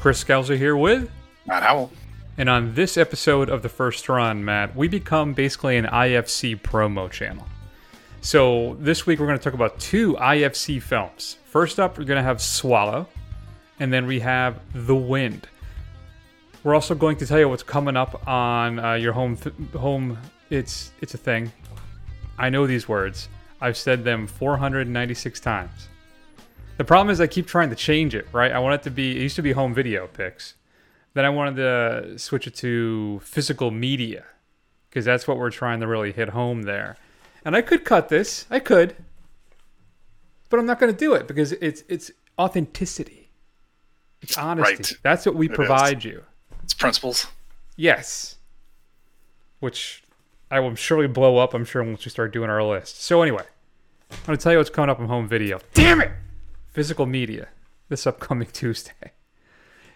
Chris Scalza here with Matt Howell. And on this episode of The First Run, Matt, we become basically an IFC promo channel. So this week we're going to talk about two IFC films. First up, we're going to have Swallow, and then we have The Wind. We're also going to tell you what's coming up on your home. It's a thing. I know these words. I've said them 496 times. The problem is I keep trying to change it, right? I want it to be, it used to be home video picks. Then I wanted to switch it to physical media because that's what we're trying to really hit home there. And I could cut this. I could. But I'm not going to do it because it's authenticity. It's honesty. Right. That's what we provide you. It's principles. Yes. Which I will surely blow up, I'm sure, once we start doing our list. So anyway, I'm going to tell you what's coming up on home video. Damn it! Physical media this upcoming Tuesday.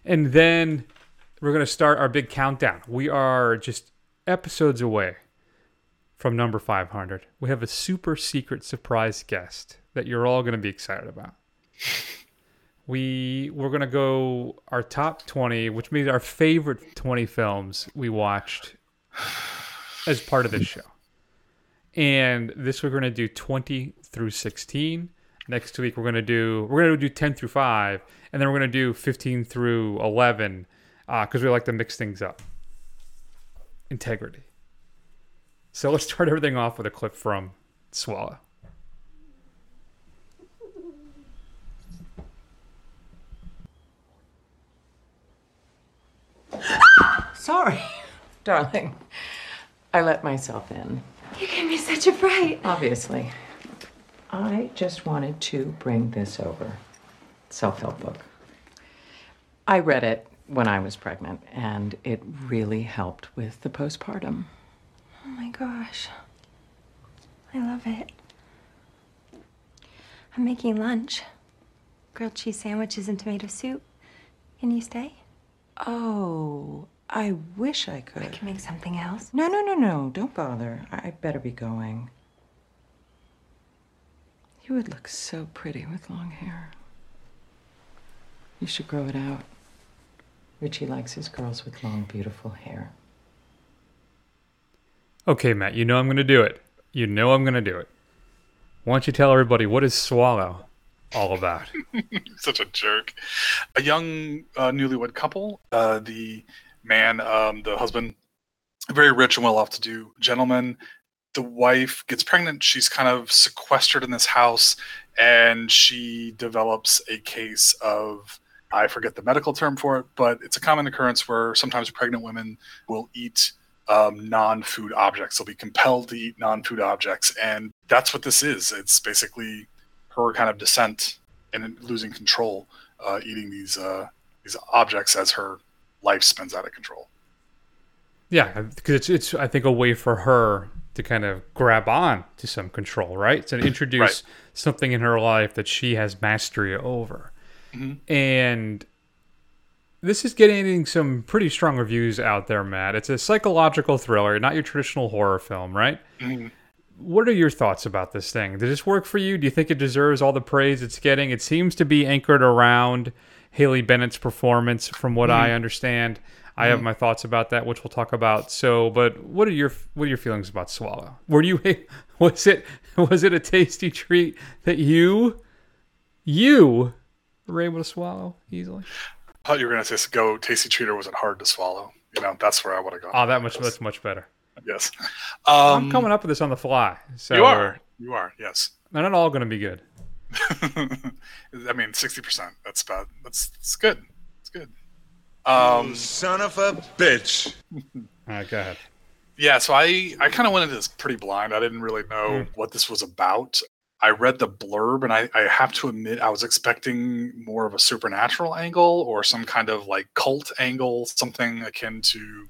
And then we're going to start our big countdown. We are just episodes away from number 500. We have a super secret surprise guest that you're all going to be excited about. We're going to go our top 20, which means our favorite 20 films we watched as part of this show. And this week we're going to do 20 through 16. Next week we're going to do 10 through 5, and then we're going to do 15 through 11 because we like to mix things up. Integrity. So let's start everything off with a clip from Swallow. Sorry, darling. I let myself in. You gave me such a fright. Obviously. I just wanted to bring this over. Self-help book. I read it when I was pregnant, and it really helped with the postpartum. Oh my gosh. I love it. I'm making lunch. Grilled cheese sandwiches and tomato soup. Can you stay? Oh, I wish I could. I can make something else. No. Don't bother. I better be going. You would look so pretty with long hair. You should grow it out. Richie likes his girls with long, beautiful hair. Okay, Matt, you know I'm going to do it. Why don't you tell everybody, what is Swallow all about? Such a jerk. A young newlywed couple, the man, the husband, a very rich and well-off-to-do gentleman. The wife gets pregnant. She's kind of sequestered in this house, and she develops a case of, I forget the medical term for it, but it's a common occurrence where sometimes pregnant women will eat non-food objects. They'll be compelled to eat non-food objects, and that's what this is. It's basically her kind of descent and losing control, eating these objects as her life spins out of control. Yeah, because it's I think a way for her to kind of grab on to some control, right? To introduce something in her life that she has mastery over. Mm-hmm. And this is getting some pretty strong reviews out there, Matt. It's a psychological thriller, not your traditional horror film, right? Mm-hmm. What are your thoughts about this thing? Did this work for you? Do you think it deserves all the praise it's getting? It seems to be anchored around Haley Bennett's performance, from what I understand. I have my thoughts about that, which we'll talk about. So, but what are your feelings about Swallow? Was it a tasty treat that you were able to swallow easily? I thought you were going to say go tasty treat, or was it hard to swallow? You know, that's where I would have gone. Oh, that's much better. Yes, I'm coming up with this on the fly. So you are, yes. They're not all going to be good. I mean, 60%. That's good. It's good. Son of a bitch. All right, go ahead. Yeah, so I kind of went into this pretty blind. I didn't really know what this was about. I read the blurb, and I have to admit I was expecting more of a supernatural angle or some kind of like cult angle, something akin to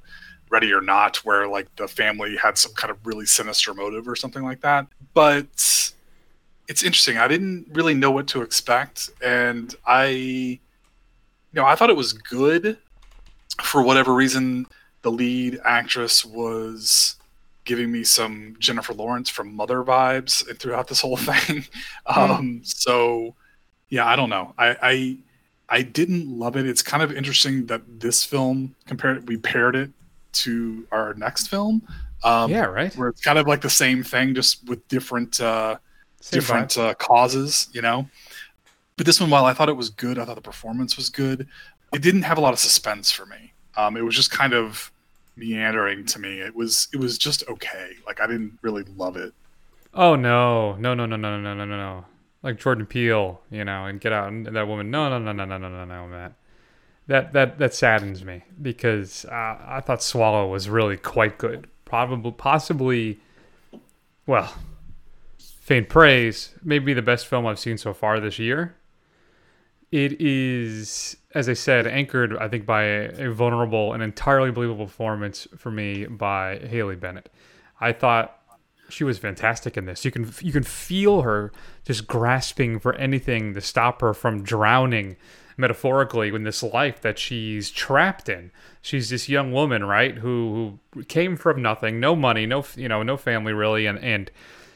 Ready or Not, where like the family had some kind of really sinister motive or something like that. But it's interesting. I didn't really know what to expect, and I thought it was good. For whatever reason, the lead actress was giving me some Jennifer Lawrence from Mother vibes throughout this whole thing. So, yeah, I don't know. I I, I didn't love it. It's kind of interesting that this film we paired it to our next film. Yeah, right. Where it's kind of like the same thing, just with different causes, you know. But this one, while I thought it was good, I thought the performance was good, it didn't have a lot of suspense for me. It was just kind of meandering to me. It was just okay. Like, I didn't really love it. Oh no. Like Jordan Peele, you know, and Get Out, and that woman. No, Matt. That saddens me, because I thought Swallow was really quite good. Faint praise, maybe the best film I've seen so far this year. It is, as I said, anchored, I think, by a vulnerable and entirely believable performance for me by Haley Bennett. I thought she was fantastic in this. You can feel her just grasping for anything to stop her from drowning, metaphorically, in this life that she's trapped in. She's this young woman, right, who came from nothing, no money, no family really, and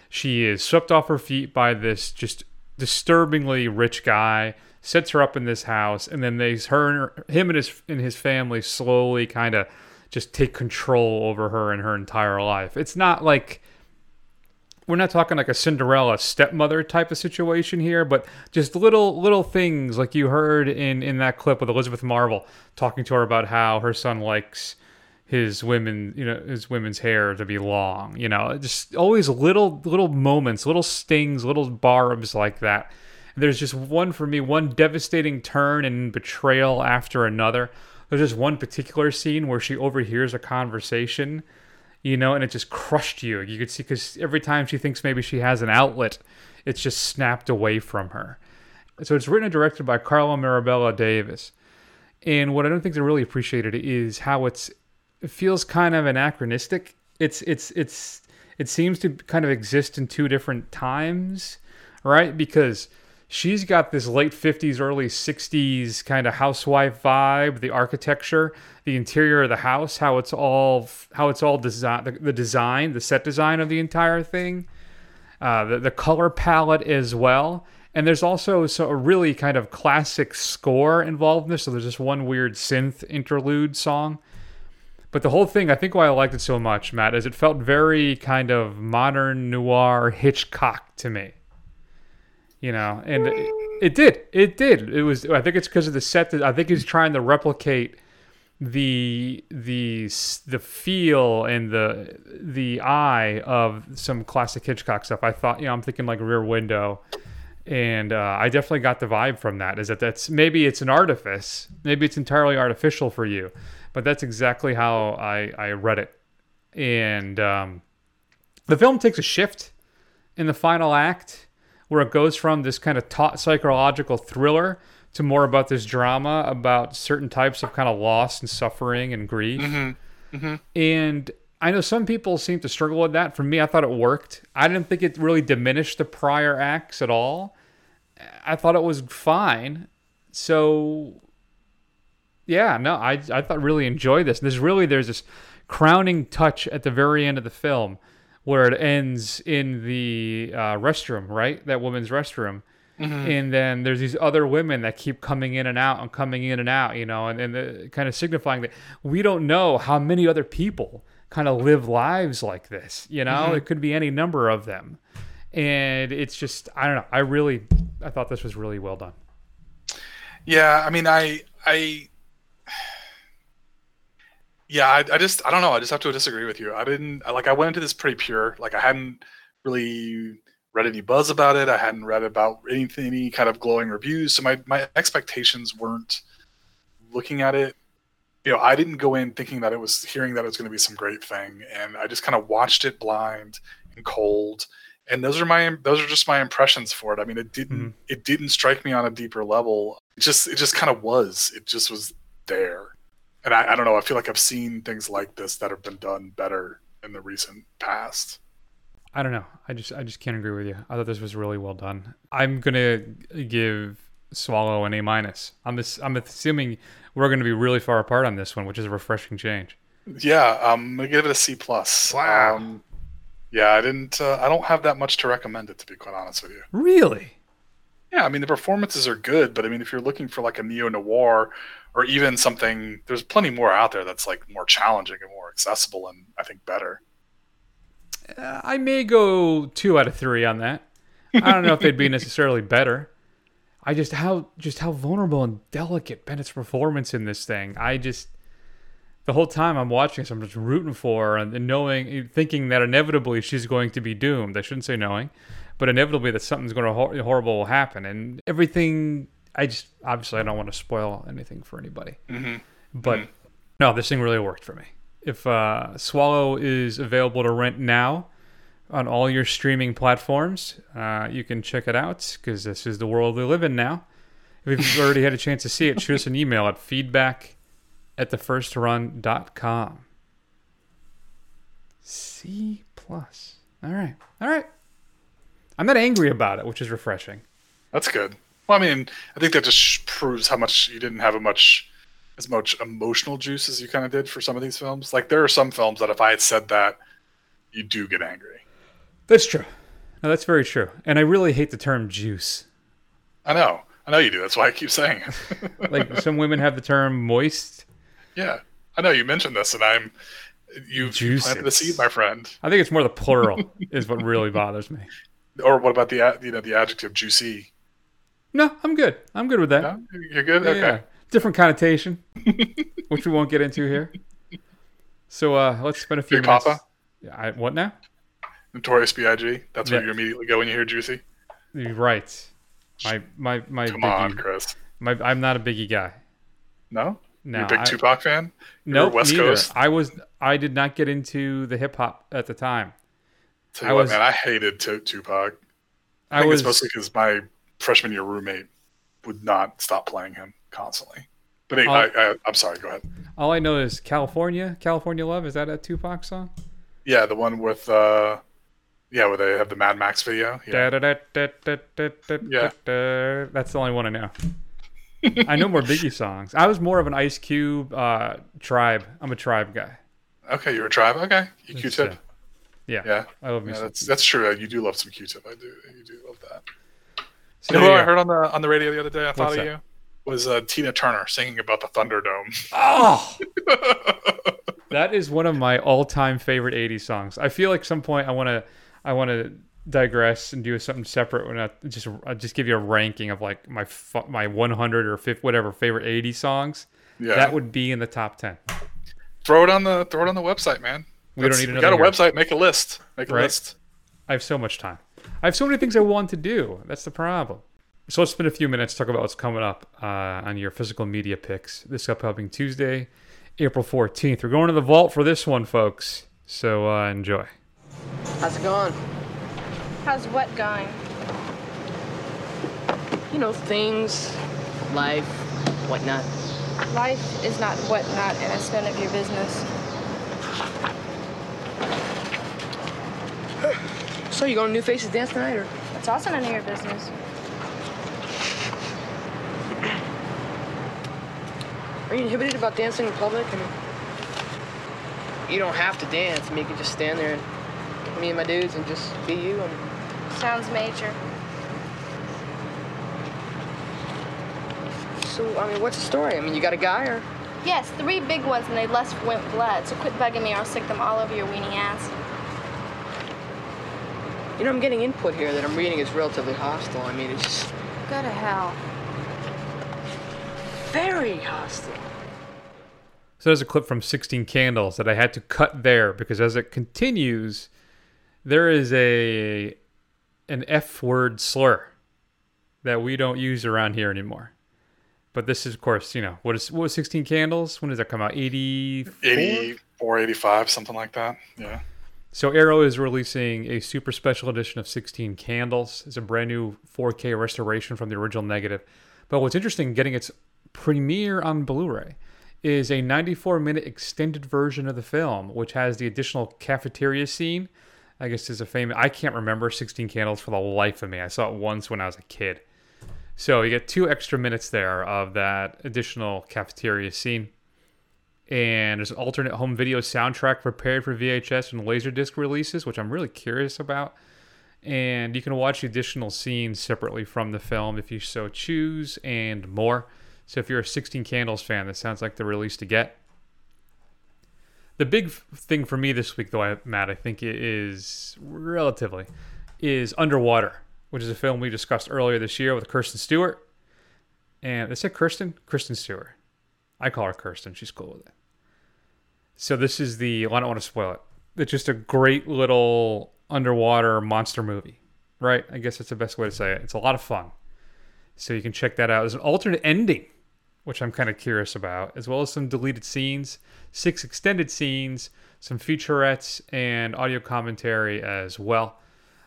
she is swept off her feet by this just disturbingly rich guy, sets her up in this house, and then him and his family slowly kind of just take control over her and her entire life. It's not like, we're not talking like a Cinderella stepmother type of situation here, but just little things like you heard in that clip with Elizabeth Marvel talking to her about how her son likes his women's hair to be long. You know, just always little moments, little stings, little barbs like that. And there's just one for me, one devastating turn and betrayal after another. There's just one particular scene where she overhears a conversation, you know, and it just crushed you. You could see, because every time she thinks maybe she has an outlet, it's just snapped away from her. So it's written and directed by Carla Mirabella Davis. And what I don't think they really appreciated is how it feels kind of anachronistic. It seems to kind of exist in two different times, right? Because she's got this late 50s, early 60s kind of housewife vibe, the architecture, the interior of the house, how it's all designed, the design, the set design of the entire thing, the color palette as well. And there's also a really kind of classic score involved in this. So there's this one weird synth interlude song. But the whole thing, I think why I liked it so much, Matt, is it felt very kind of modern noir Hitchcock to me. You know, and it did. It was, I think it's because of the set that I think he's trying to replicate the feel and the eye of some classic Hitchcock stuff. I thought, you know, I'm thinking like Rear Window, and I definitely got the vibe from that. Is that maybe it's an artifice, maybe it's entirely artificial for you, but that's exactly how I read it. And the film takes a shift in the final act, where it goes from this kind of taut psychological thriller to more about this drama about certain types of kind of loss and suffering and grief. Mm-hmm. Mm-hmm. And I know some people seem to struggle with that. For me, I thought it worked. I didn't think it really diminished the prior acts at all. I thought it was fine. So, yeah, no, I thought really enjoyed this. There's this crowning touch at the very end of the film, where it ends in the restroom, right? That woman's restroom. Mm-hmm. And then there's these other women that keep coming in and out, you know, and kind of signifying that we don't know how many other people kind of live lives like this, you know? Mm-hmm. It could be any number of them. And it's just, I don't know. I thought this was really well done. Yeah, I mean, I don't know. I just have to disagree with you. I went into this pretty pure. Like, I hadn't really read any buzz about it. I hadn't read about anything, any kind of glowing reviews. So my expectations weren't looking at it. You know, I didn't go in thinking that it was going to be some great thing. And I just kind of watched it blind and cold. And those are just my impressions for it. I mean, it didn't strike me on a deeper level. It just kind of was. It just was there. And I don't know, I feel like I've seen things like this that have been done better in the recent past. I don't know. I just can't agree with you. I thought this was really well done. I'm going to give Swallow an A-. I'm assuming we're going to be really far apart on this one, which is a refreshing change. Yeah, I'm going to give it a C+. Wow. I don't have that much to recommend it, to be quite honest with you. Really? Yeah, I mean, the performances are good, but I mean, if you're looking for like a neo-noir or even something, there's plenty more out there that's like more challenging and more accessible and I think better. I may go 2 out of 3 on that. I don't know if they'd be necessarily better. I just how vulnerable and delicate Bennett's performance in this thing. The whole time I'm watching this, I'm just rooting for her and knowing, thinking that inevitably she's going to be doomed. I shouldn't say knowing, but inevitably that something's going to horrible will happen. And everything, I don't want to spoil anything for anybody. Mm-hmm. But no, this thing really worked for me. If Swallow is available to rent now on all your streaming platforms, you can check it out because this is the world we live in now. If you've already had a chance to see it, shoot us an email at feedback@thefirstrun.com. C+. All right. I'm not angry about it, which is refreshing. That's good. Well, I mean, I think that just proves how much you didn't have as much emotional juice as you kind of did for some of these films. Like, there are some films that if I had said that, you do get angry. That's true. No, that's very true. And I really hate the term juice. I know you do. That's why I keep saying it. Like, some women have the term moist. Yeah, I know you mentioned this, and you've planted the seed, my friend. I think it's more the plural is what really bothers me. Or what about the adjective juicy? No, I'm good with that. No? You're good? Yeah, okay. Yeah. Different connotation, which we won't get into here. So let's spend a few minutes. Papa? Yeah, what now? Notorious B.I.G. That's where you immediately go when you hear juicy. You're right. My Come biggie, on, Chris. I'm not a Biggie guy. No, you're a big Tupac fan? No, West Coast? I did not get into the hip hop at the time. Tell you what, man, I hated Tupac. I think it's mostly because my freshman year roommate would not stop playing him constantly. But I'm sorry, go ahead. All I know is California Love. Is that a Tupac song? Yeah, the one with where they have the Mad Max video. Yeah. That's the only one I know. I know more Biggie songs. I was more of an Ice Cube Tribe. I'm a Tribe guy. Okay, you're a Tribe? Okay. You Q-Tip? Yeah. I love me some. That's true. You do love some Q-Tip. You do love that. So you know what I heard on the radio the other day? I thought of you. Was Tina Turner singing about the Thunderdome. Oh! That is one of my all-time favorite 80s songs. I feel like some point I want to digress and do something separate when I just give you a ranking of like my 100 or 50 whatever favorite 80 songs. Yeah, that would be in the top 10. Throw it on the website, man. We got a website. Make a list. I have so much time. I have so many things I want to do. That's the problem. So let's spend a few minutes talk about what's coming up on your physical media picks this upcoming Tuesday, April 14th. We're going to the vault for this one, folks. So enjoy. How's it going? How's what going? You know, things, life, whatnot. Life is not whatnot, and it's none of your business. So you going to New Faces dance tonight, or? It's also none of your business. Are you inhibited about dancing in public? I mean, you don't have to dance. I mean, you can just stand there and me and my dudes and just be you. I mean, sounds major. So, I mean, what's the story? I mean, you got a guy or? Yes, 3 big ones and they left went blood. So quit bugging me or I'll stick them all over your weenie ass. You know, I'm getting input here that I'm reading is relatively hostile. I mean, it's just... Go to hell. Very hostile. So there's a clip from 16 Candles that I had to cut there because as it continues, there is an F-word slur that we don't use around here anymore. But this is, of course, you know, what was 16 Candles? When did that come out? 84, 85, something like that. Yeah. So Arrow is releasing a super special edition of 16 Candles. It's a brand new 4K restoration from the original negative. But what's interesting, getting its premiere on Blu-ray, is a 94-minute extended version of the film, which has the additional cafeteria scene. I guess there's a famous... I can't remember 16 Candles for the life of me. I saw it once when I was a kid. So you get 2 extra minutes there of that additional cafeteria scene. And there's an alternate home video soundtrack prepared for VHS and Laserdisc releases, which I'm really curious about. And you can watch additional scenes separately from the film if you so choose, and more. So if you're a 16 Candles fan, that sounds like the release to get. The big thing for me this week, though, Matt, I think it is relatively, is Underwater, which is a film we discussed earlier this year with Kristen Stewart. And they said Kristen? Kristen Stewart. I call her Kirsten. She's cool with it. So this is the... Well, I don't want to spoil it. It's just a great little underwater monster movie, right? I guess that's the best way to say it. It's a lot of fun. So you can check that out. There's an alternate ending, which I'm kind of curious about, as well as some deleted scenes, 6 extended scenes, some featurettes, and audio commentary as well.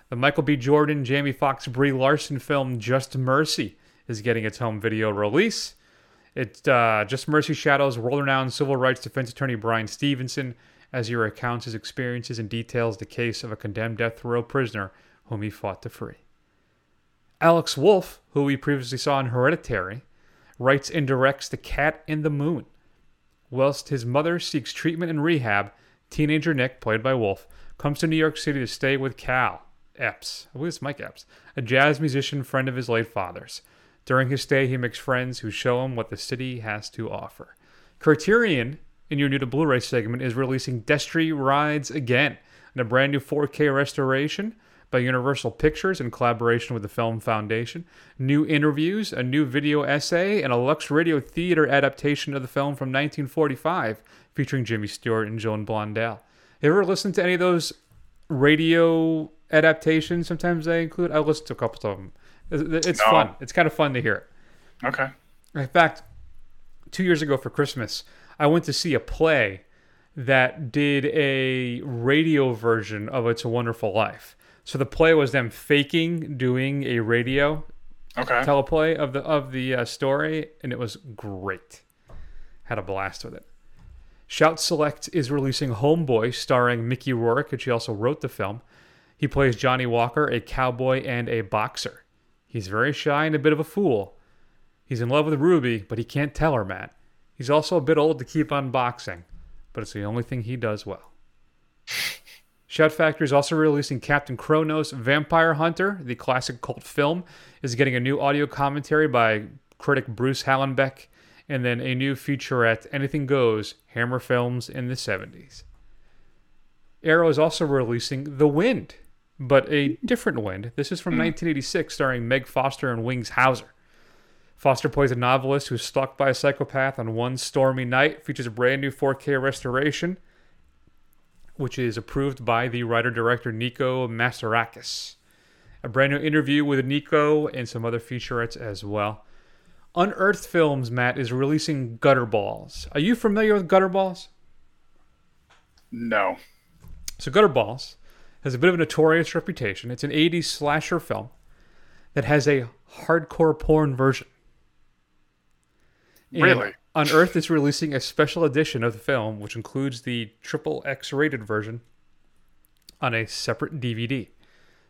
The Michael B. Jordan, Jamie Foxx, Brie Larson film Just Mercy is getting its home video release. It Just Mercy shadows world-renowned civil rights defense attorney Brian Stevenson as he recounts his experiences and details the case of a condemned death row prisoner whom he fought to free. Alex Wolf, who we previously saw in Hereditary, writes and directs The Cat in the Moon. Whilst his mother seeks treatment and rehab, teenager Nick, played by Wolf, comes to New York City to stay with Cal Epps, I believe it's Mike Epps, a jazz musician friend of his late father's. During his stay, he makes friends who show him what the city has to offer. Criterion, in your new to Blu-ray segment, is releasing Destry Rides Again in a brand new 4K restoration by Universal Pictures in collaboration with the Film Foundation. New interviews, a new video essay, and a Lux Radio Theater adaptation of the film from 1945 featuring Jimmy Stewart and Joan Blondell. You ever listened to any of those radio adaptations? Sometimes they include... I listened to a couple of them. It's fun. It's kind of fun to hear it. Okay. In fact, 2 years ago for Christmas, I went to see a play that did a radio version of It's a Wonderful Life. So the play was them faking doing a radio teleplay of the story, and it was great. Had a blast with it. Shout Select is releasing Homeboy, starring Mickey Rourke, and she also wrote the film. He plays Johnny Walker, a cowboy and a boxer. He's very shy and a bit of a fool. He's in love with Ruby, but he can't tell her, Matt. He's also a bit old to keep on boxing, but it's the only thing he does well. Shout Factory is also releasing Captain Kronos, Vampire Hunter, the classic cult film, is getting a new audio commentary by critic Bruce Hallenbeck, and then a new featurette, Anything Goes, Hammer Films in the 70s. Arrow is also releasing The Wind, but a different Wind. This is from 1986, starring Meg Foster and Wings Hauser. Foster plays a novelist who's stalked by a psychopath on one stormy night. Features a brand new 4K restoration, which is approved by the writer-director Nico Mastarakis. A brand new interview with Nico and some other featurettes as well. Unearthed Films, Matt, is releasing Gutterballs. Are you familiar with Gutterballs? No. So Gutterballs has a bit of a notorious reputation. It's an 80s slasher film that has a hardcore porn version. Really? Unearthed is releasing a special edition of the film, which includes the XXX rated version on a separate DVD.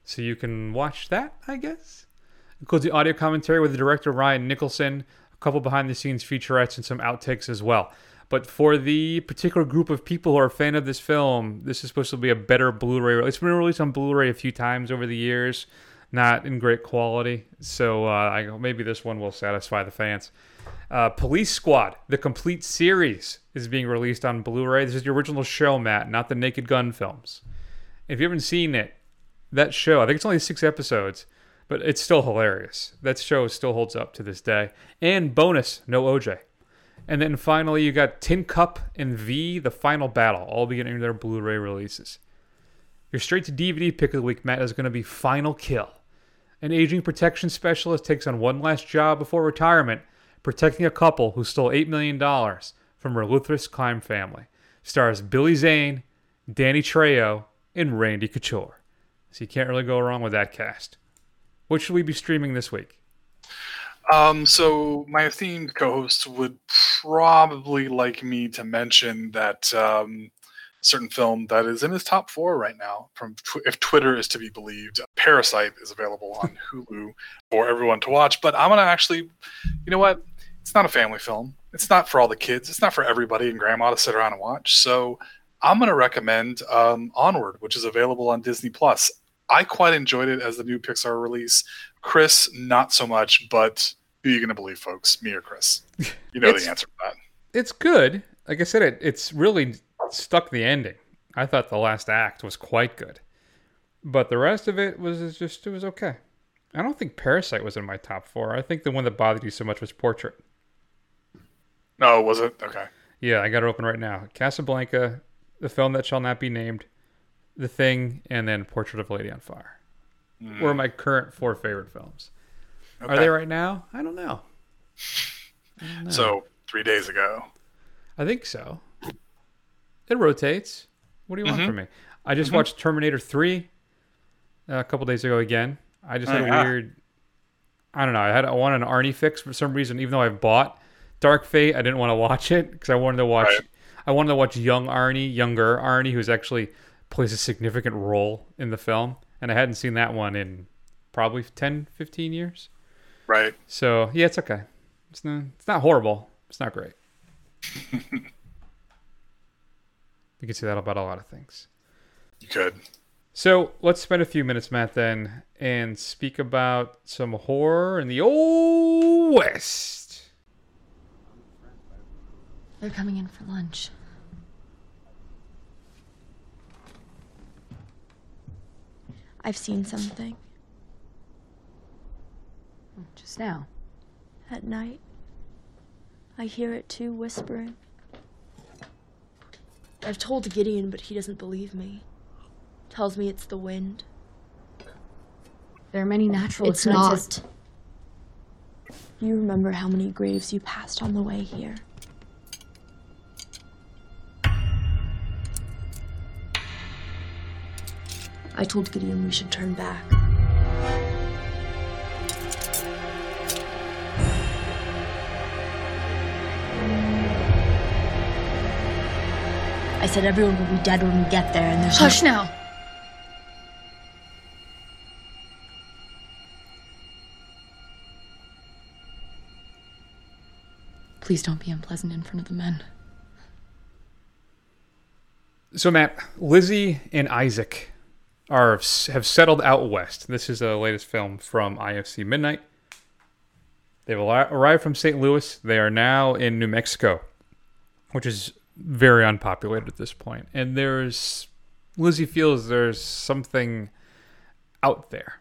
So you can watch that, I guess. It includes the audio commentary with the director Ryan Nicholson, a couple behind-the-scenes featurettes, and some outtakes as well. But for the particular group of people who are a fan of this film, this is supposed to be a better Blu-ray release. It's been released on Blu-ray a few times over the years, not in great quality. So maybe this one will satisfy the fans. Police Squad, the complete series, is being released on Blu-ray. This is the original show, Matt, not the Naked Gun films. If you haven't seen it, that show, I think it's only 6 episodes, but it's still hilarious. That show still holds up to this day. And bonus, no OJ. And then finally, you got Tin Cup and V, The Final Battle, all beginning their Blu-ray releases. Your straight-to-DVD pick of the week, Matt, is going to be Final Kill. An aging protection specialist takes on one last job before retirement, protecting a couple who stole $8 million from her ruthless crime family. Stars Billy Zane, Danny Trejo, and Randy Couture. So you can't really go wrong with that cast. What should we be streaming this week? So my esteemed co-host would probably like me to mention that certain film that is in his top 4 right now, from if Twitter is to be believed, Parasite is available on Hulu for everyone to watch. But I'm going to actually, you know what? It's not a family film. It's not for all the kids. It's not for everybody and grandma to sit around and watch. So I'm going to recommend Onward, which is available on Disney+. I quite enjoyed it as the new Pixar release. Chris, not so much, but who are you going to believe, folks? Me or Chris? You know the answer to that. It's good. Like I said, it's really stuck the ending. I thought the last act was quite good. But the rest of it was just, it was okay. I don't think Parasite was in my top four. I think the one that bothered you so much was Portrait. No, was it? Okay. Yeah, I got it open right now. Casablanca, The Film That Shall Not Be Named, The Thing, and then Portrait of a Lady on Fire were my current four favorite films. Okay. Are they right now? I don't know. So, 3 days ago. I think so. It rotates. What do you want from me? I just watched Terminator 3 a couple days ago again. I just had a weird... I don't know. I wanted an Arnie fix for some reason, even though I bought Dark Fate. I didn't want to watch it because I wanted to watch... Right. I wanted to watch younger Arnie, who's actually plays a significant role in the film. And I hadn't seen that one in probably 10, 15 years. Right. So, yeah, it's okay. It's not horrible. It's not great. You could say that about a lot of things. You could. So let's spend a few minutes, Matt, then, and speak about some horror in the Old West. They're coming in for lunch. I've seen something. Just now? At night. I hear it too, whispering. I've told Gideon, but he doesn't believe me. Tells me it's the wind. There are many natural occurrences. It's not. You remember how many graves you passed on the way here. I told Gideon we should turn back. I said everyone will be dead when we get there, and there's hush no... now! Please don't be unpleasant in front of the men. So, Matt, Lizzie and Isaac have settled out west. This is the latest film from IFC Midnight. They've arrived from St. Louis. They are now in New Mexico, which is very unpopulated at this point. And Lizzie feels there's something out there.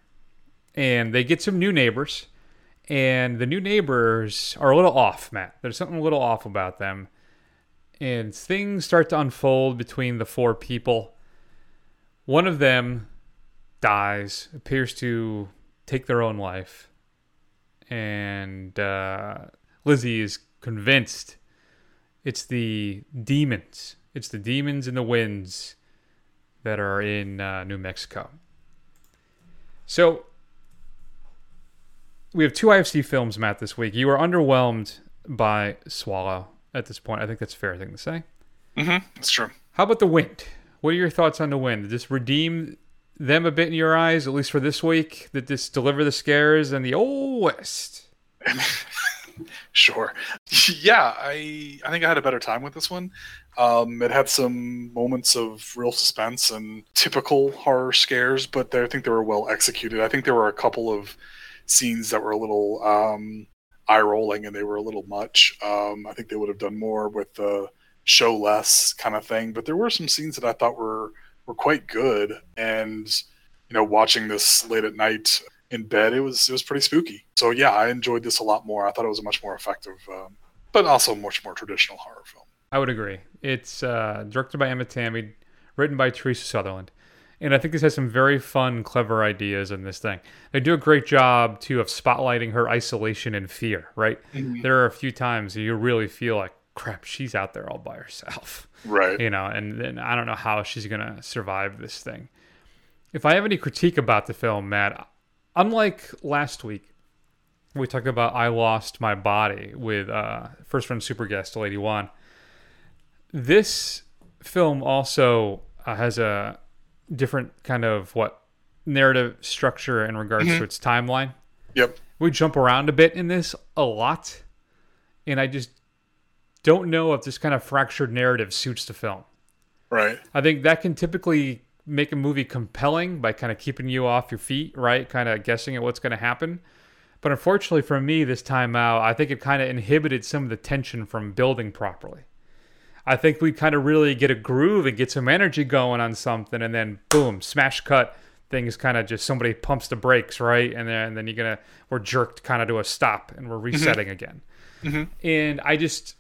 And they get some new neighbors. And the new neighbors are a little off, Matt. There's something a little off about them. And things start to unfold between the four people. One of them dies, appears to take their own life, and Lizzie is convinced it's the demons. It's the demons and the winds that are in New Mexico. So we have two IFC films, Matt, this week. You are underwhelmed by Swallow at this point. I think that's a fair thing to say. Mm-hmm. That's true. How about The Wind? What are your thoughts on The Wind? Did this redeem them a bit in your eyes, at least for this week? Did this deliver the scares and the Old West? Sure. Yeah, I think I had a better time with this one. It had some moments of real suspense and typical horror scares, but I think they were well executed. I think there were a couple of scenes that were a little eye-rolling, and they were a little much. I think they would have done more with the show less kind of thing, but there were some scenes that I thought were quite good, and watching this late at night in bed, it was pretty spooky. So yeah, I enjoyed this a lot more. I thought it was a much more effective but also much more traditional horror film. I would agree. It's directed by Emma Tammy, written by Teresa Sutherland, and I think this has some very fun, clever ideas in this thing. They do a great job too of spotlighting her isolation and fear, right? Mm-hmm. There are a few times you really feel like, crap, she's out there all by herself, right? And I don't know how she's gonna survive this thing. If I have any critique about the film, Matt, unlike last week, we talked about I Lost My Body with First Run super guest Lady Wan. This film also has a different kind of narrative structure in regards to its timeline. Yep, we jump around a bit in this a lot, and I just don't know if this kind of fractured narrative suits the film. Right. I think that can typically make a movie compelling by kind of keeping you off your feet, right? Kind of guessing at what's going to happen. But unfortunately for me this time out, I think it kind of inhibited some of the tension from building properly. I think we kind of really get a groove and get some energy going on something, and then boom, smash cut. Things kind of just, somebody pumps the brakes, right? And then you're going to, we're jerked kind of to a stop and we're resetting again. Mm-hmm. And I just,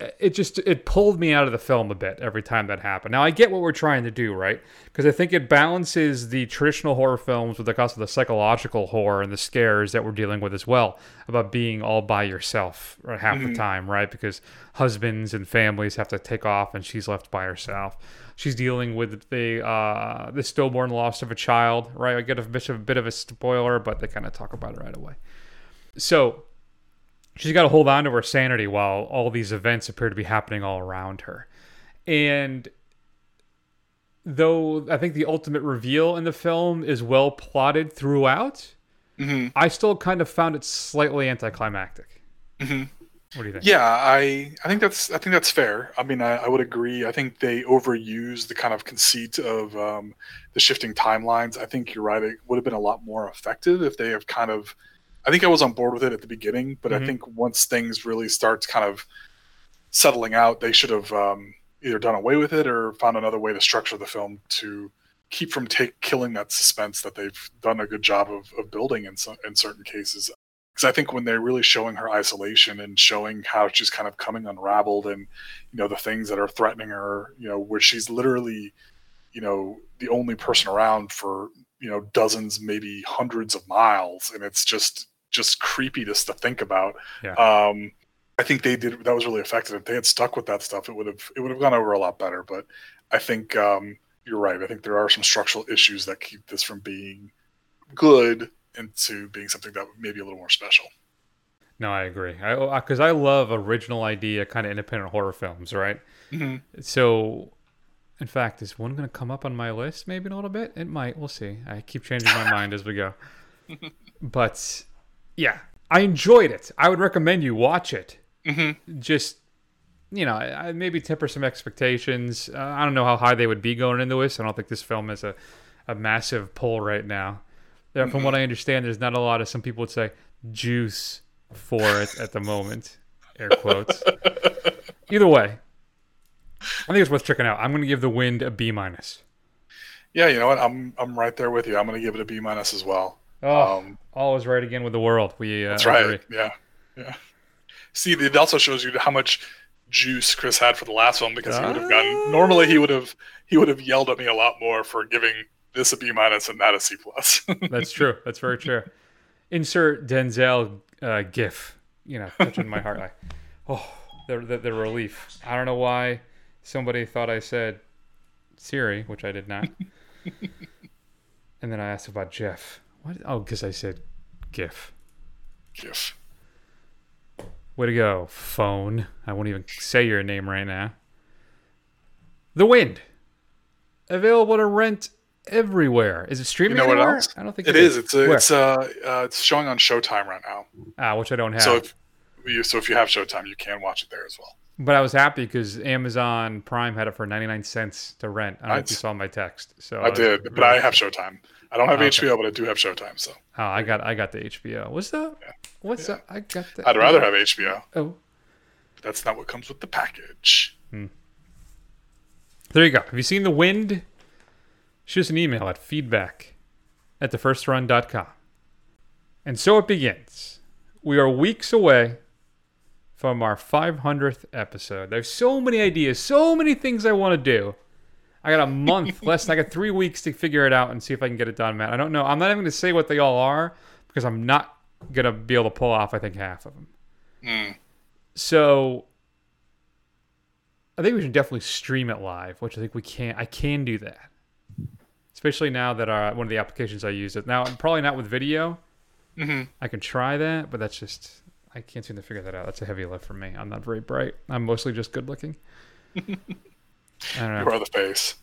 it pulled me out of the film a bit every time that happened. Now I get what we're trying to do, right? Because I think it balances the traditional horror films with the cost of the psychological horror and the scares that we're dealing with as well, about being all by yourself half the time, right? Because husbands and families have to take off and she's left by herself. She's dealing with the stillborn loss of a child, right? I get a bit of a spoiler, but they kind of talk about it right away. So she's got to hold on to her sanity while all these events appear to be happening all around her. And though I think the ultimate reveal in the film is well plotted throughout, I still kind of found it slightly anticlimactic. What do you think? Yeah, I think that's fair. I mean, I would agree. I think they overuse the kind of conceit of the shifting timelines. I think you're right. It would have been a lot more effective if they have kind of... I think I was on board with it at the beginning, but I think once things really start kind of settling out, they should have either done away with it or found another way to structure the film to keep from killing that suspense that they've done a good job of building in certain cases. Because I think when they're really showing her isolation and showing how she's kind of coming unraveled and, you know, the things that are threatening her, you know, where she's literally, you know, the only person around for, you know, dozens, maybe hundreds of miles, and it's just creepiness to think about. Yeah. I think they did, that was really effective. If they had stuck with that stuff, it would have gone over a lot better. But I think you're right. I think there are some structural issues that keep this from being good into being something that may be a little more special. No, I agree. Because I love original idea, kind of independent horror films, right? Mm-hmm. So, in fact, is one going to come up on my list maybe in a little bit? It might. We'll see. I keep changing my mind as we go. But... yeah, I enjoyed it. I would recommend you watch it. Mm-hmm. Just, you know, I maybe temper some expectations. I don't know how high they would be going into this. I don't think this film is a massive pull right now. From what I understand, there's not a lot of, some people would say, juice for it at the moment. Air quotes. Either way, I think it's worth checking out. I'm going to give The Wind a B-. Yeah, you know what? I'm right there with you. I'm going to give it a B- as well. Oh, all is right again with the world. That's right. Agree. Yeah. See, it also shows you how much juice Chris had for the last one, because he would have gotten. Normally, he would have yelled at me a lot more for giving this a B- and that a C+. That's true. That's very true. Insert Denzel gif. You know, touching my heart. The relief. I don't know why somebody thought I said Siri, which I did not. And then I asked about Jeff. What? Oh, because I said GIF. GIF. Way to go, phone. I won't even say your name right now. The Wind. Available to rent everywhere. Is it streaming anywhere? Else? I don't think it is. It's showing on Showtime right now. Which I don't have. So if you have Showtime, you can watch it there as well. But I was happy because Amazon Prime had it for 99 cents to rent. I don't know if you saw my text. So I did, but I have Showtime. I don't have HBO, but I do have Showtime. So I got the HBO. What's that? I got that. I'd rather have HBO. Oh, that's not what comes with the package. There you go. Have you seen The Wind? Shoot us an email at feedback@thefirstrun.com. And so it begins. We are weeks away from our 500th episode. There's so many ideas, so many things I want to do. I got a month less. I got 3 weeks to figure it out and see if I can get it done, Matt. I don't know. I'm not even going to say what they all are because I'm not going to be able to pull off, I think, half of them. So I think we should definitely stream it live, which I think we can. I can do that, especially now that one of the applications I use it. Now, I'm probably not with video. I can try that, but that's just... I can't seem to figure that out. That's a heavy lift for me. I'm not very bright. I'm mostly just good looking. I don't know. You are the face.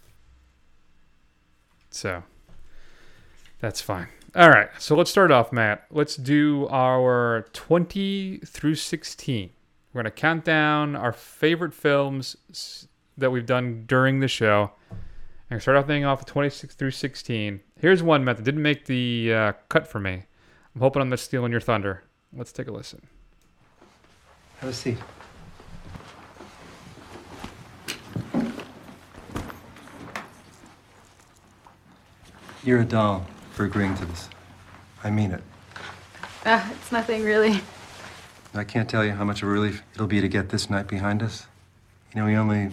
So that's fine. All right. So let's start off, Matt. Let's do our 20 through 16. We're going to count down our favorite films that we've done during the show I start off thing off with 26 through 16. Here's one, Matt, that didn't make the cut for me. I'm hoping I'm not stealing your thunder. Let's take a listen. Have a seat. You're a doll for agreeing to this. I mean it. It's nothing, really. I can't tell you how much of a relief it'll be to get this night behind us. You know, we only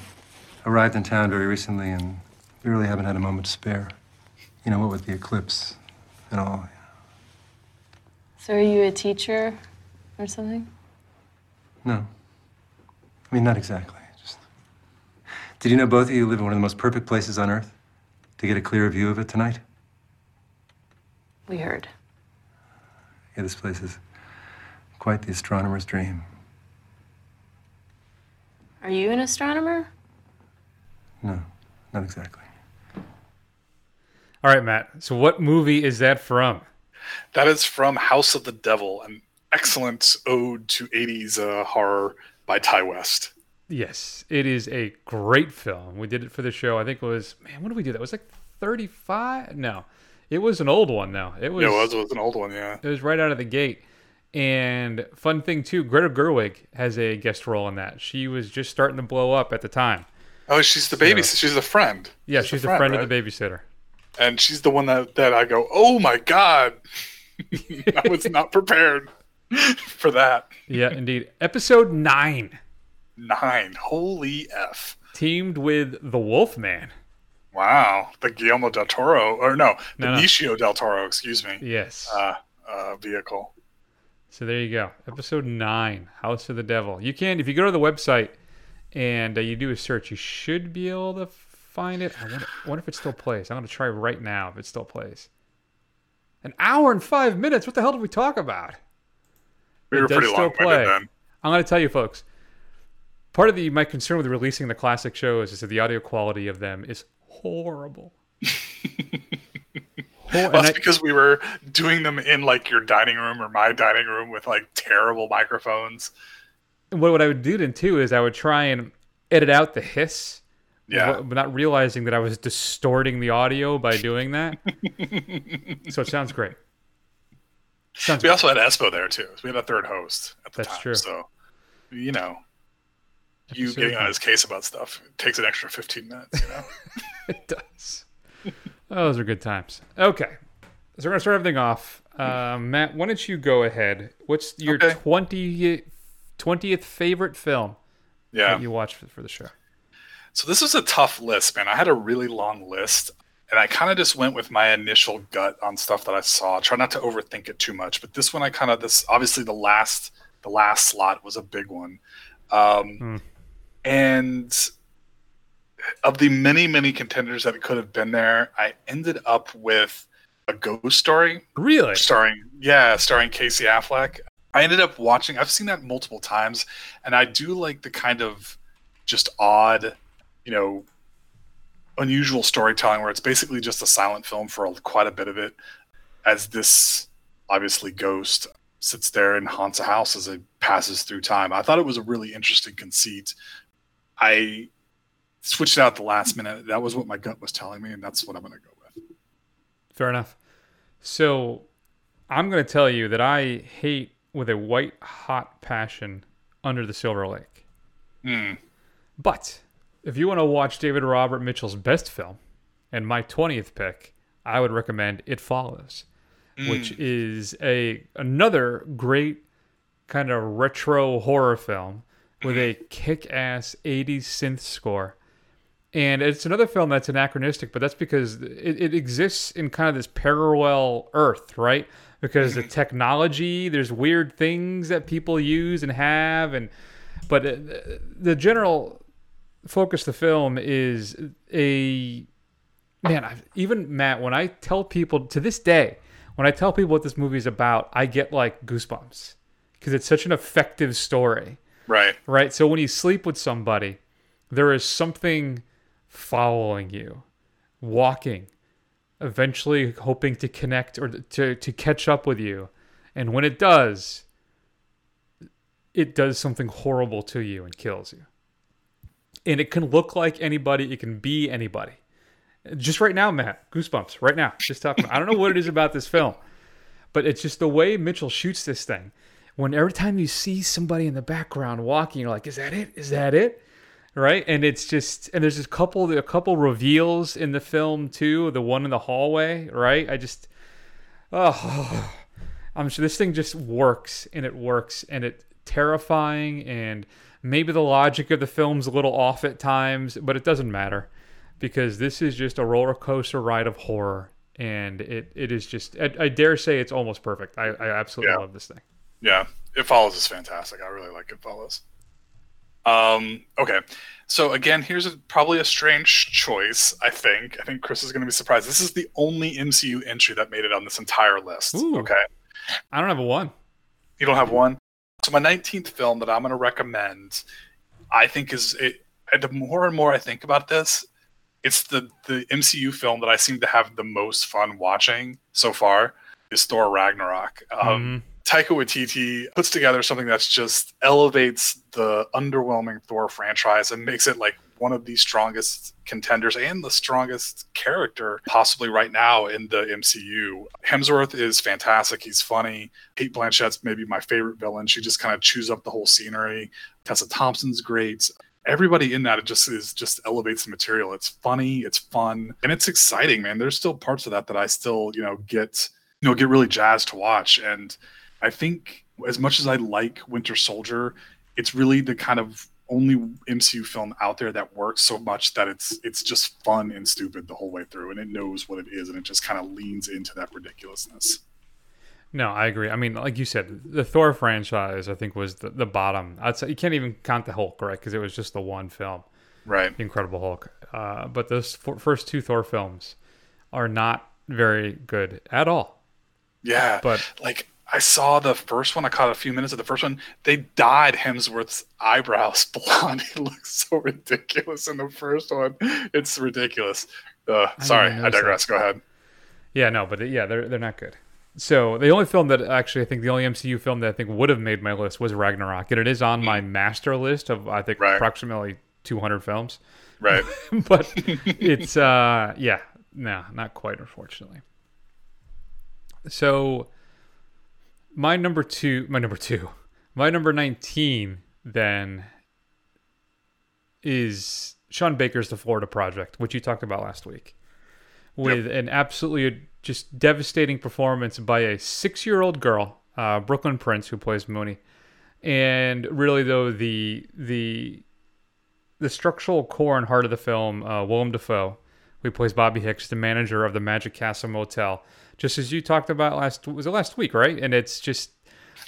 arrived in town very recently, and we really haven't had a moment to spare. You know, what with the eclipse and all. So are you a teacher or something? No. I mean, not exactly. Just. Did you know both of you live in one of the most perfect places on Earth? To get a clearer view of it tonight? We heard. Yeah, this place is quite the astronomer's dream. Are you an astronomer? No, not exactly. All right, Matt. So what movie is that from? That is from House of the Devil, an excellent ode to 80s horror by Ty West. Yes, it is a great film. We did it for the show. I think it was, man, what did we do? That was like 35? No, it was an old one, though. It was an old one, yeah. It was right out of the gate. And fun thing, too, Greta Gerwig has a guest role in that. She was just starting to blow up at the time. Oh, she's the babysitter. So, she's the friend. Yeah, she's the friend right? Of the babysitter. And she's the one that I go, oh, my God. I was not prepared for that. Yeah, indeed. Episode 9. Holy F. Teamed with The Wolfman. Wow. The Guillermo del Toro. Or no. Benicio del Toro, excuse me. Yes. Vehicle. So there you go. Episode 9, House of the Devil. You can, if you go to the website and you do a search, you should be able to find it. I wonder if it still plays. I'm going to try right now if it still plays. An hour and 5 minutes. What the hell did we talk about? We were pretty long-winded then. I'm going to tell you, folks, part of my concern with releasing the classic shows is that the audio quality of them is horrible. Well, that's because we were doing them in like your dining room or my dining room with like terrible microphones. And what I would do then too is I would try and edit out the hiss, but not realizing that I was distorting the audio by doing that. So it sounds great. We also had Espo there too. So we had a third host at the time. That's true. So, you know, you getting on his case about stuff, it takes an extra 15 minutes, you know? It does. Oh, those are good times. Okay. So we're going to start everything off. Matt, why don't you go ahead? What's your 20th favorite film that you watched for the show? So this was a tough list, man. I had a really long list, and I kind of just went with my initial gut on stuff that I saw. Try not to overthink it too much. But this one, obviously the last slot was a big one. And of the many, many contenders that could have been there, I ended up with A Ghost Story. Really? Starring Casey Affleck. I ended up watching, I've seen that multiple times, and I do like the kind of just odd, you know, unusual storytelling where it's basically just a silent film for quite a bit of it, as this, obviously, ghost sits there and haunts a house as it passes through time. I thought it was a really interesting conceit. I switched it out at the last minute. That was what my gut was telling me, and that's what I'm going to go with. Fair enough. So I'm going to tell you that I hate with a white-hot passion Under the Silver Lake. Mm. But if you want to watch David Robert Mitchell's best film, and my 20th pick, I would recommend It Follows, which is another great kind of retro horror film with a kick-ass 80s synth score. And it's another film that's anachronistic, but that's because it exists in kind of this parallel earth, right? Because the technology, there's weird things that people use and have, but the general focus of the film is even Matt, when I tell people to this day, when I tell people what this movie is about, I get like goosebumps because it's such an effective story. Right. Right. So when you sleep with somebody, there is something following you, walking, eventually hoping to connect or to catch up with you. And when it does something horrible to you and kills you. And it can look like anybody. It can be anybody. Just right now, Matt, goosebumps right now. Just talking. I don't know what it is about this film, but it's just the way Mitchell shoots this thing. When every time you see somebody in the background walking, you're like, "Is that it? Is that it?" Right? And it's just, and there's this a couple reveals in the film too. The one in the hallway, right? I'm sure this thing just works, and it works, and it's terrifying, and maybe the logic of the film's a little off at times, but it doesn't matter, because this is just a roller coaster ride of horror, and it is just, I dare say it's almost perfect. I absolutely love this thing. Yeah, It Follows is fantastic. I really like It Follows. Okay, so again, here's probably a strange choice, I think. I think Chris is going to be surprised. This is the only MCU entry that made it on this entire list. Ooh, okay. I don't have a one. You don't have one? So my 19th film that I'm going to recommend, I think is, the more and more I think about this, it's the MCU film that I seem to have the most fun watching so far, is Thor Ragnarok. Taika Waititi puts together something that's just elevates the underwhelming Thor franchise and makes it like one of the strongest contenders and the strongest character possibly right now in the MCU. Hemsworth is fantastic. He's funny. Kate Blanchett's maybe my favorite villain. She just kind of chews up the whole scenery. Tessa Thompson's great. Everybody in that, it just elevates the material. It's funny. It's fun. And it's exciting, man. There's still parts of that that I still, get really jazzed to watch. And I think as much as I like Winter Soldier, it's really the kind of only MCU film out there that works so much that it's just fun and stupid the whole way through, and it knows what it is, and it just kind of leans into that ridiculousness. No, I agree. I mean, like you said, the Thor franchise, I think, was the bottom. I'd say you can't even count the Hulk, right? Because it was just the one film. Right. The Incredible Hulk. But those first two Thor films are not very good at all. Yeah. But I saw the first one. I caught a few minutes of the first one. They dyed Hemsworth's eyebrows blonde. He looks so ridiculous in the first one. It's ridiculous. I digress. That. Go ahead. Yeah, no, but they're not good. So the only film that actually, I think the only MCU film that I think would have made my list was Ragnarok, and it is on my master list of, I think, approximately 200 films. Right. But it's not quite, unfortunately. So. My number 19 then is Sean Baker's The Florida Project, which you talked about last week, with an absolutely just devastating performance by a 6-year-old girl, Brooklyn Prince, who plays Mooney. And really, though, the structural core and heart of the film, Willem Dafoe, who plays Bobby Hicks, the manager of the Magic Castle Motel. Just as you talked about last week, right? And it's just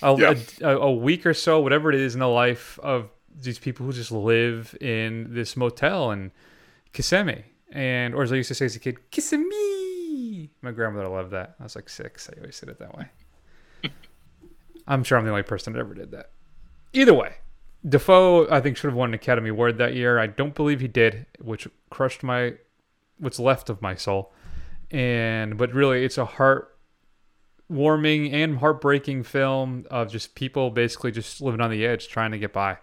a week or so, whatever it is in the life of these people who just live in this motel in Kissimmee. And, or as I used to say as a kid, Kissimmee. My grandmother loved that. I was like 6. I always said it that way. I'm sure I'm the only person that ever did that. Either way, Defoe, I think, should have won an Academy Award that year. I don't believe he did, which crushed what's left of my soul. But really, it's a heartwarming and heartbreaking film of just people basically just living on the edge, trying to get by.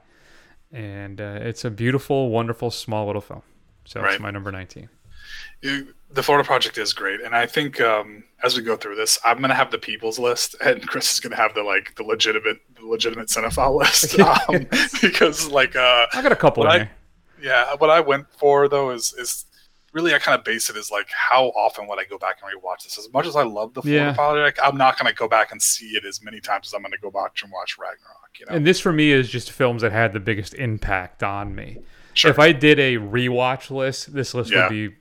And it's a beautiful, wonderful, small little film. So it's my number 19. The Florida Project is great, and I think as we go through this, I'm gonna have the people's list, and Chris is gonna have the legitimate cinephile list because I got a couple in there. Yeah, what I went for though is. Really, I kind of base it as how often would I go back and rewatch this? As much as I love the Florida Project, I'm not going to go back and see it as many times as I'm going to go back and watch Ragnarok. And this for me is just films that had the biggest impact on me. Sure. If I did a rewatch list, this list would be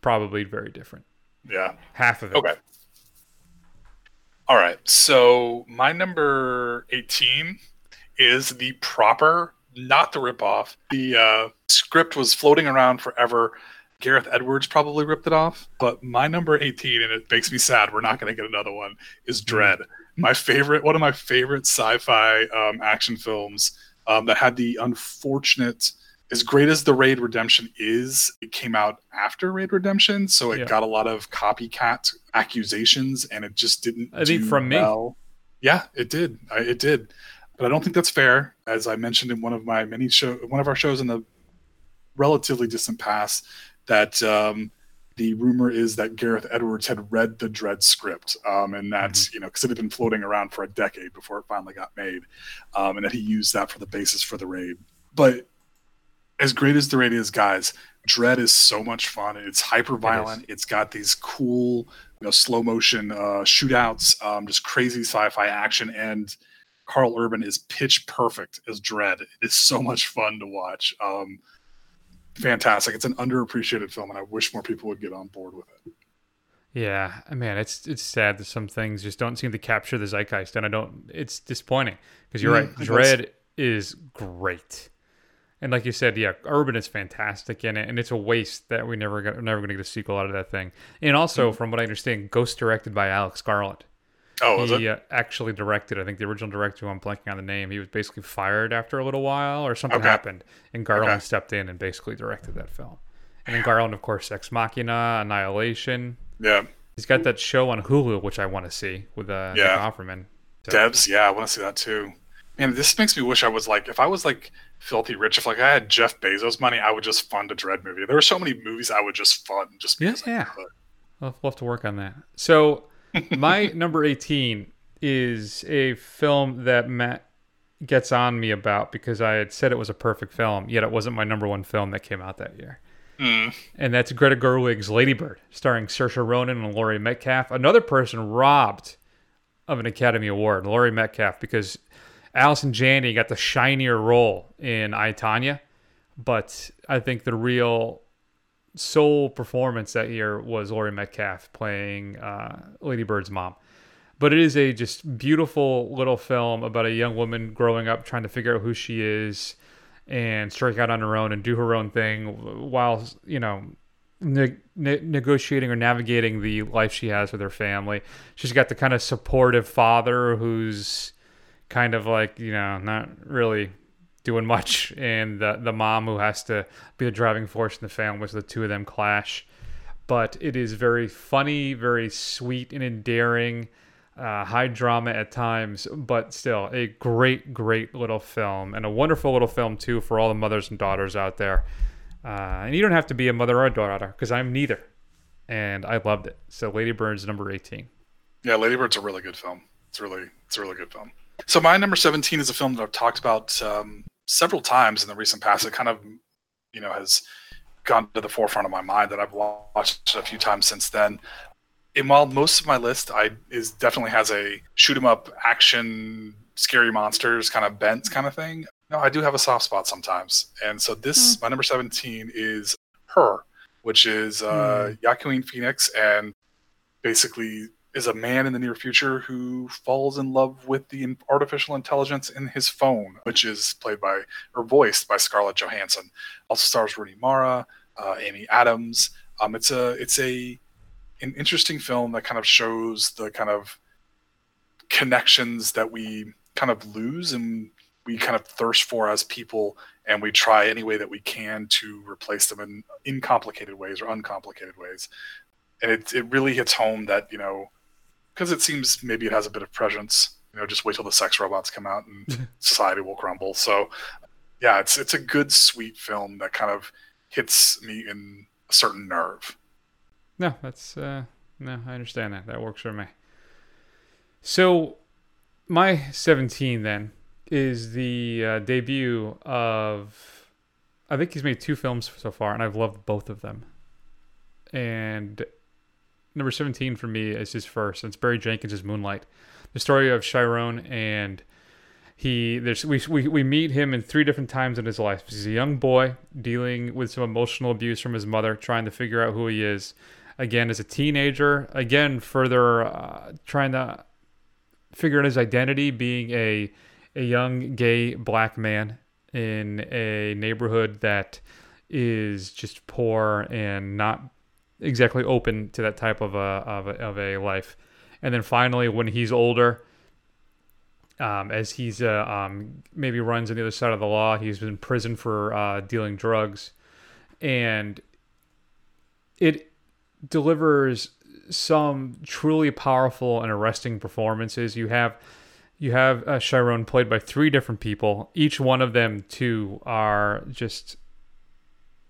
probably very different. Yeah, half of it. Okay. All right. So my number 18 is the proper, not the ripoff. The script was floating around forever. Gareth Edwards probably ripped it off, but my number 18, and it makes me sad we're not going to get another one, is Dread. One of my favorite sci-fi action films that had the unfortunate, as great as the Raid Redemption is, it came out after Raid Redemption, so it got a lot of copycat accusations, and it just didn't do well. Yeah, it did. It did. But I don't think that's fair. As I mentioned in one of our shows in the relatively distant past, that the rumor is that Gareth Edwards had read the Dredd script, and that's, you know, because it had been floating around for a decade before it finally got made, and that he used that for the basis for The Raid. But as great as The Raid is, guys, Dredd is so much fun. It's hyper-violent. It's got these cool, you know, slow-motion shootouts, just crazy sci-fi action, and Carl Urban is pitch perfect as Dredd. It's so much fun to watch. Fantastic. It's an underappreciated film, and I wish more people would get on board with it. Yeah, man, it's sad that some things just don't seem to capture the zeitgeist, and it's disappointing because you're right. Dredd is great. And like you said, yeah, Urban is fantastic in it, and it's a waste that we're never going to get a sequel out of that thing. And also, from what I understand, Ghost directed by Alex Garland. Oh, was it? He actually directed, I think, the original director, who I'm blanking on the name. He was basically fired after a little while, or something happened, and Garland stepped in and basically directed that film. And then Garland, of course, Ex Machina, Annihilation. Yeah. He's got that show on Hulu, which I want to see, with Nick Offerman. So. Debs, yeah, I want to see that too. Man, this makes me wish I was like, if I was like filthy rich, if like I had Jeff Bezos money, I would just fund a Dredd movie. There were so many movies I would just fund. We'll have to work on that. So my number 18 is a film that Matt gets on me about because I had said it was a perfect film, yet it wasn't my number one film that came out that year. And that's Greta Gerwig's Lady Bird, starring Saoirse Ronan and Laurie Metcalf. Another person robbed of an Academy Award, Laurie Metcalf, because Allison Janney got the shinier role in I, Tonya, but I think the real sole performance that year was Laurie Metcalf playing Lady Bird's mom. But it is a just beautiful little film about a young woman growing up, trying to figure out who she is and strike out on her own and do her own thing while, you know, negotiating or navigating the life she has with her family. She's got the kind of supportive father who's kind of like, you know, not really doing much, and the mom who has to be the driving force in the family, so the two of them clash. But it is very funny, very sweet and endearing, high drama at times, but still a great, great little film, and a wonderful little film too for all the mothers and daughters out there. And you don't have to be a mother or a daughter, because I'm neither, and I loved it. So Lady Bird's number 18. Yeah, Lady Bird's a really good film. It's a really good film. So my number 17 is a film that I've talked about several times in the recent past. It kind of, you know, has gone to the forefront of my mind that I've watched a few times since then. And while most of my list is definitely has a shoot 'em up, action, scary monsters kind of bent kind of thing, no, I do have a soft spot sometimes. And so this, my number 17 is Her, which is Joaquin Phoenix, and basically is a man in the near future who falls in love with the artificial intelligence in his phone, which is voiced by Scarlett Johansson. Also stars Rooney Mara, Amy Adams. It's an interesting film that kind of shows the kind of connections that we kind of lose and we kind of thirst for as people, and we try any way that we can to replace them in complicated ways or uncomplicated ways. And it really hits home that, you know, because it seems maybe it has a bit of prescience. You know, just wait till the sex robots come out and society will crumble. So, yeah, it's a good, sweet film that kind of hits me in a certain nerve. No, I understand that. That works for me. So, my 17 then is the debut of, I think he's made two films so far, and I've loved both of them. And number 17 for me is his first. It's Barry Jenkins' Moonlight. The story of Chiron, and we meet him in three different times in his life. He's a young boy dealing with some emotional abuse from his mother, trying to figure out who he is. Again, as a teenager, again, further trying to figure out his identity, being a young gay black man in a neighborhood that is just poor and not exactly open to that type of a life. And then finally, when he's older, as he's maybe runs on the other side of the law, he's been in prison for dealing drugs, and it delivers some truly powerful and arresting performances. You have Chiron played by three different people. Each one of them too are just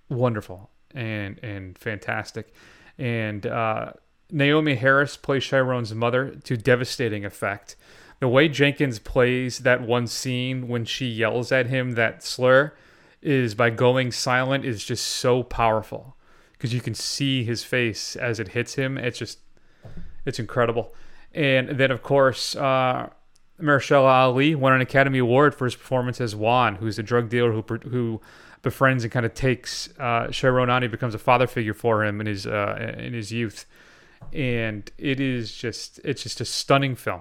wonderful and fantastic. And Naomi Harris plays Chiron's mother to devastating effect. The way Jenkins plays that one scene when she yells at him that slur is by going silent is just so powerful because you can see his face as it hits him. It's incredible. And then, of course, Mahershala Ali won an Academy Award for his performance as Juan, who's a drug dealer who befriends and kind of takes Chiron on. He becomes a father figure for him in his youth. And it's just a stunning film.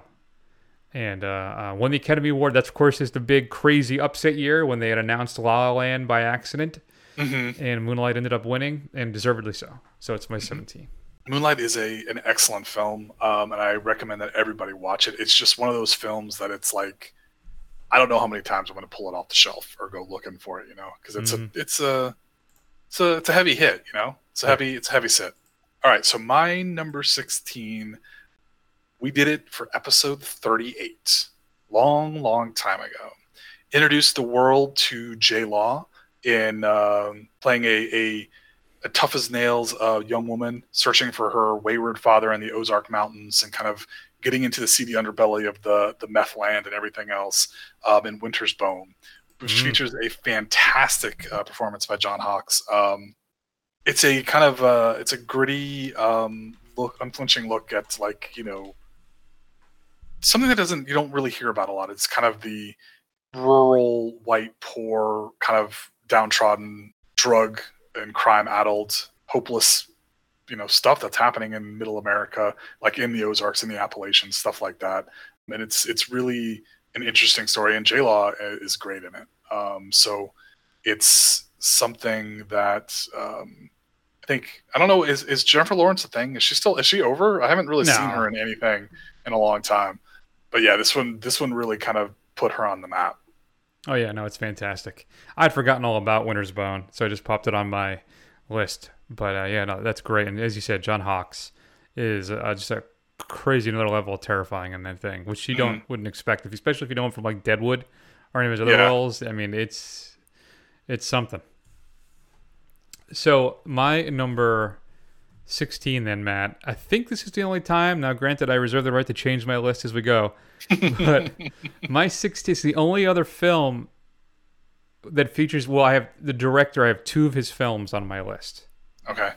And won the Academy Award. That's, of course, is the big crazy upset year when they had announced La La Land by accident. Mm-hmm. And Moonlight ended up winning, and deservedly so. So it's my 17. Moonlight is an excellent film, and I recommend that everybody watch it. It's just one of those films that it's like, I don't know how many times I'm going to pull it off the shelf or go looking for it, you know, because it's a heavy hit, you know, it's a heavy sit. All right, so my number 16, we did it for episode 38, long time ago. Introduced the world to J. Law in playing a tough as nails young woman searching for her wayward father in the Ozark Mountains and kind of getting into the seedy underbelly of the meth land and everything else in Winter's Bone, which features a fantastic performance by John Hawkes. It's a kind of it's a gritty, unflinching look at, like, you know, something that you don't really hear about a lot. It's kind of the rural, white, poor, kind of downtrodden, drug and crime addled, hopeless, you know, stuff that's happening in middle America, like in the Ozarks, in the Appalachians, stuff like that. And it's really an interesting story, and J-Law is great in it. So it's something that I think, I don't know, is Jennifer Lawrence a thing? Is she over? I haven't really seen her in anything in a long time. But yeah, this one really kind of put her on the map. Oh, yeah, no, it's fantastic. I'd forgotten all about Winter's Bone, so I just popped it on my list. But, yeah, no, that's great. And as you said, John Hawkes is just a crazy another level of terrifying in that thing, which you wouldn't expect, especially if you know him from, like, Deadwood or any of his other roles. I mean, it's something. So my number 16 then, Matt. I think this is the only time. Now, granted, I reserve the right to change my list as we go. But my 16 is the only other film that features, well, I have the director. I have two of his films on my list. Okay.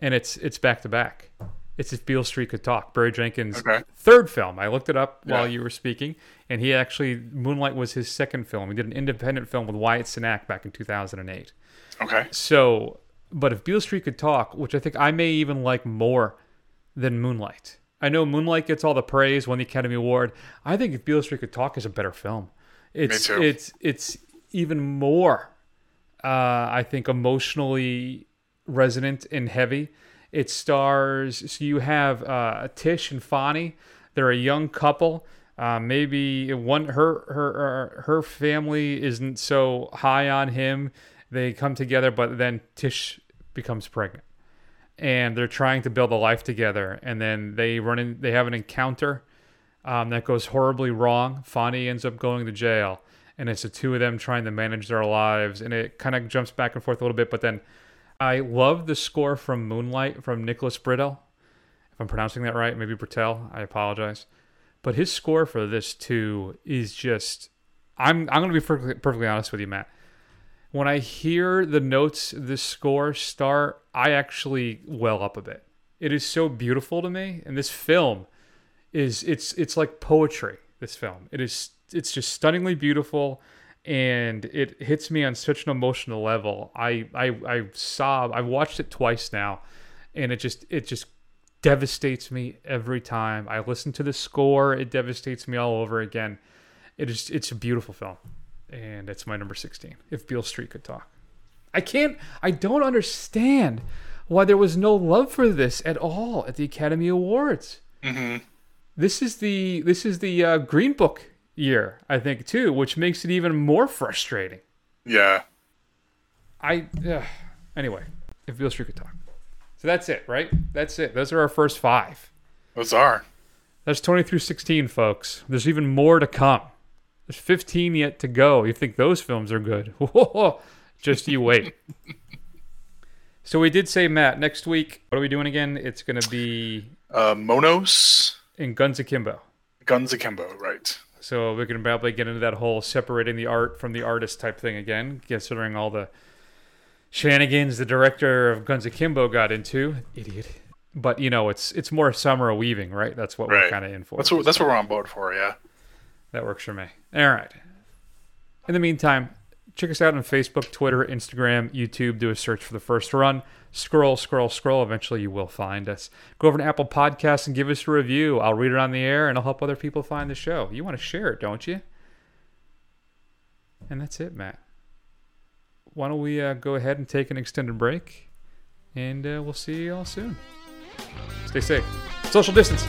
And it's back to back. It's If Beale Street Could Talk, Barry Jenkins' third film. I looked it up while you were speaking, and he actually, Moonlight was his second film. He did an independent film with Wyatt Cenac back in 2008. Okay. So... But If Beale Street Could Talk, which I think I may even like more than Moonlight. I know Moonlight gets all the praise, won the Academy Award. I think If Beale Street Could Talk is a better film. It's, me too. It's even more, I think, emotionally resonant and heavy. It stars... So you have Tish and Fonnie. They're a young couple. Maybe one her family isn't so high on him. They come together, but then Tish becomes pregnant, and they're trying to build a life together. And then they have an encounter that goes horribly wrong. Fonnie ends up going to jail, and it's the two of them trying to manage their lives. And it kind of jumps back and forth a little bit. But then I love the score from Moonlight from Nicholas Britell. If I'm pronouncing that right, maybe Britell. I apologize, but his score for this too is just. I'm going to be perfectly honest with you, Matt. When I hear the notes this score start, I actually well up a bit. It is so beautiful to me, and this film it's like poetry. This film it's just stunningly beautiful, and it hits me on such an emotional level. I sob. I've watched it twice now, and it just devastates me every time I listen to the score. It devastates me all over again. It's a beautiful film. And it's my number 16, If Beale Street Could Talk. I don't understand why there was no love for this at all at the Academy Awards. Mm-hmm. This is the Green Book year, I think, too, which makes it even more frustrating. Yeah. Anyway, If Beale Street Could Talk. So that's it, right? That's it. Those are our first five. Those are. That's 20 through 16, folks. There's even more to come. There's 15 yet to go. You think those films are good. Just you wait. So we did say, Matt, next week, what are we doing again? It's going to be... Monos. And Guns Akimbo. Guns Akimbo, right. So we can probably get into that whole separating the art from the artist type thing again, considering all the shenanigans the director of Guns Akimbo got into. Idiot. But, you know, it's more summer weaving, right? That's what we're kind of in for. That's what we're on board for, yeah. That works for me. All right. In the meantime, check us out on Facebook, Twitter, Instagram, YouTube. Do a search for The First Run. Scroll, scroll, scroll. Eventually you will find us. Go over to Apple Podcasts and give us a review. I'll read it on the air, and I'll help other people find the show. You want to share it, don't you? And that's it, Matt. Why don't we go ahead and take an extended break, and we'll see you all soon. Stay safe. Social distance.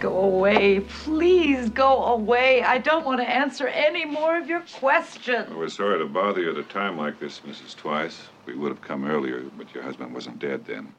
Go away. Please go away. I don't want to answer any more of your questions. Well, we're sorry to bother you at a time like this, Mrs. Twice. We would have come earlier, but your husband wasn't dead then.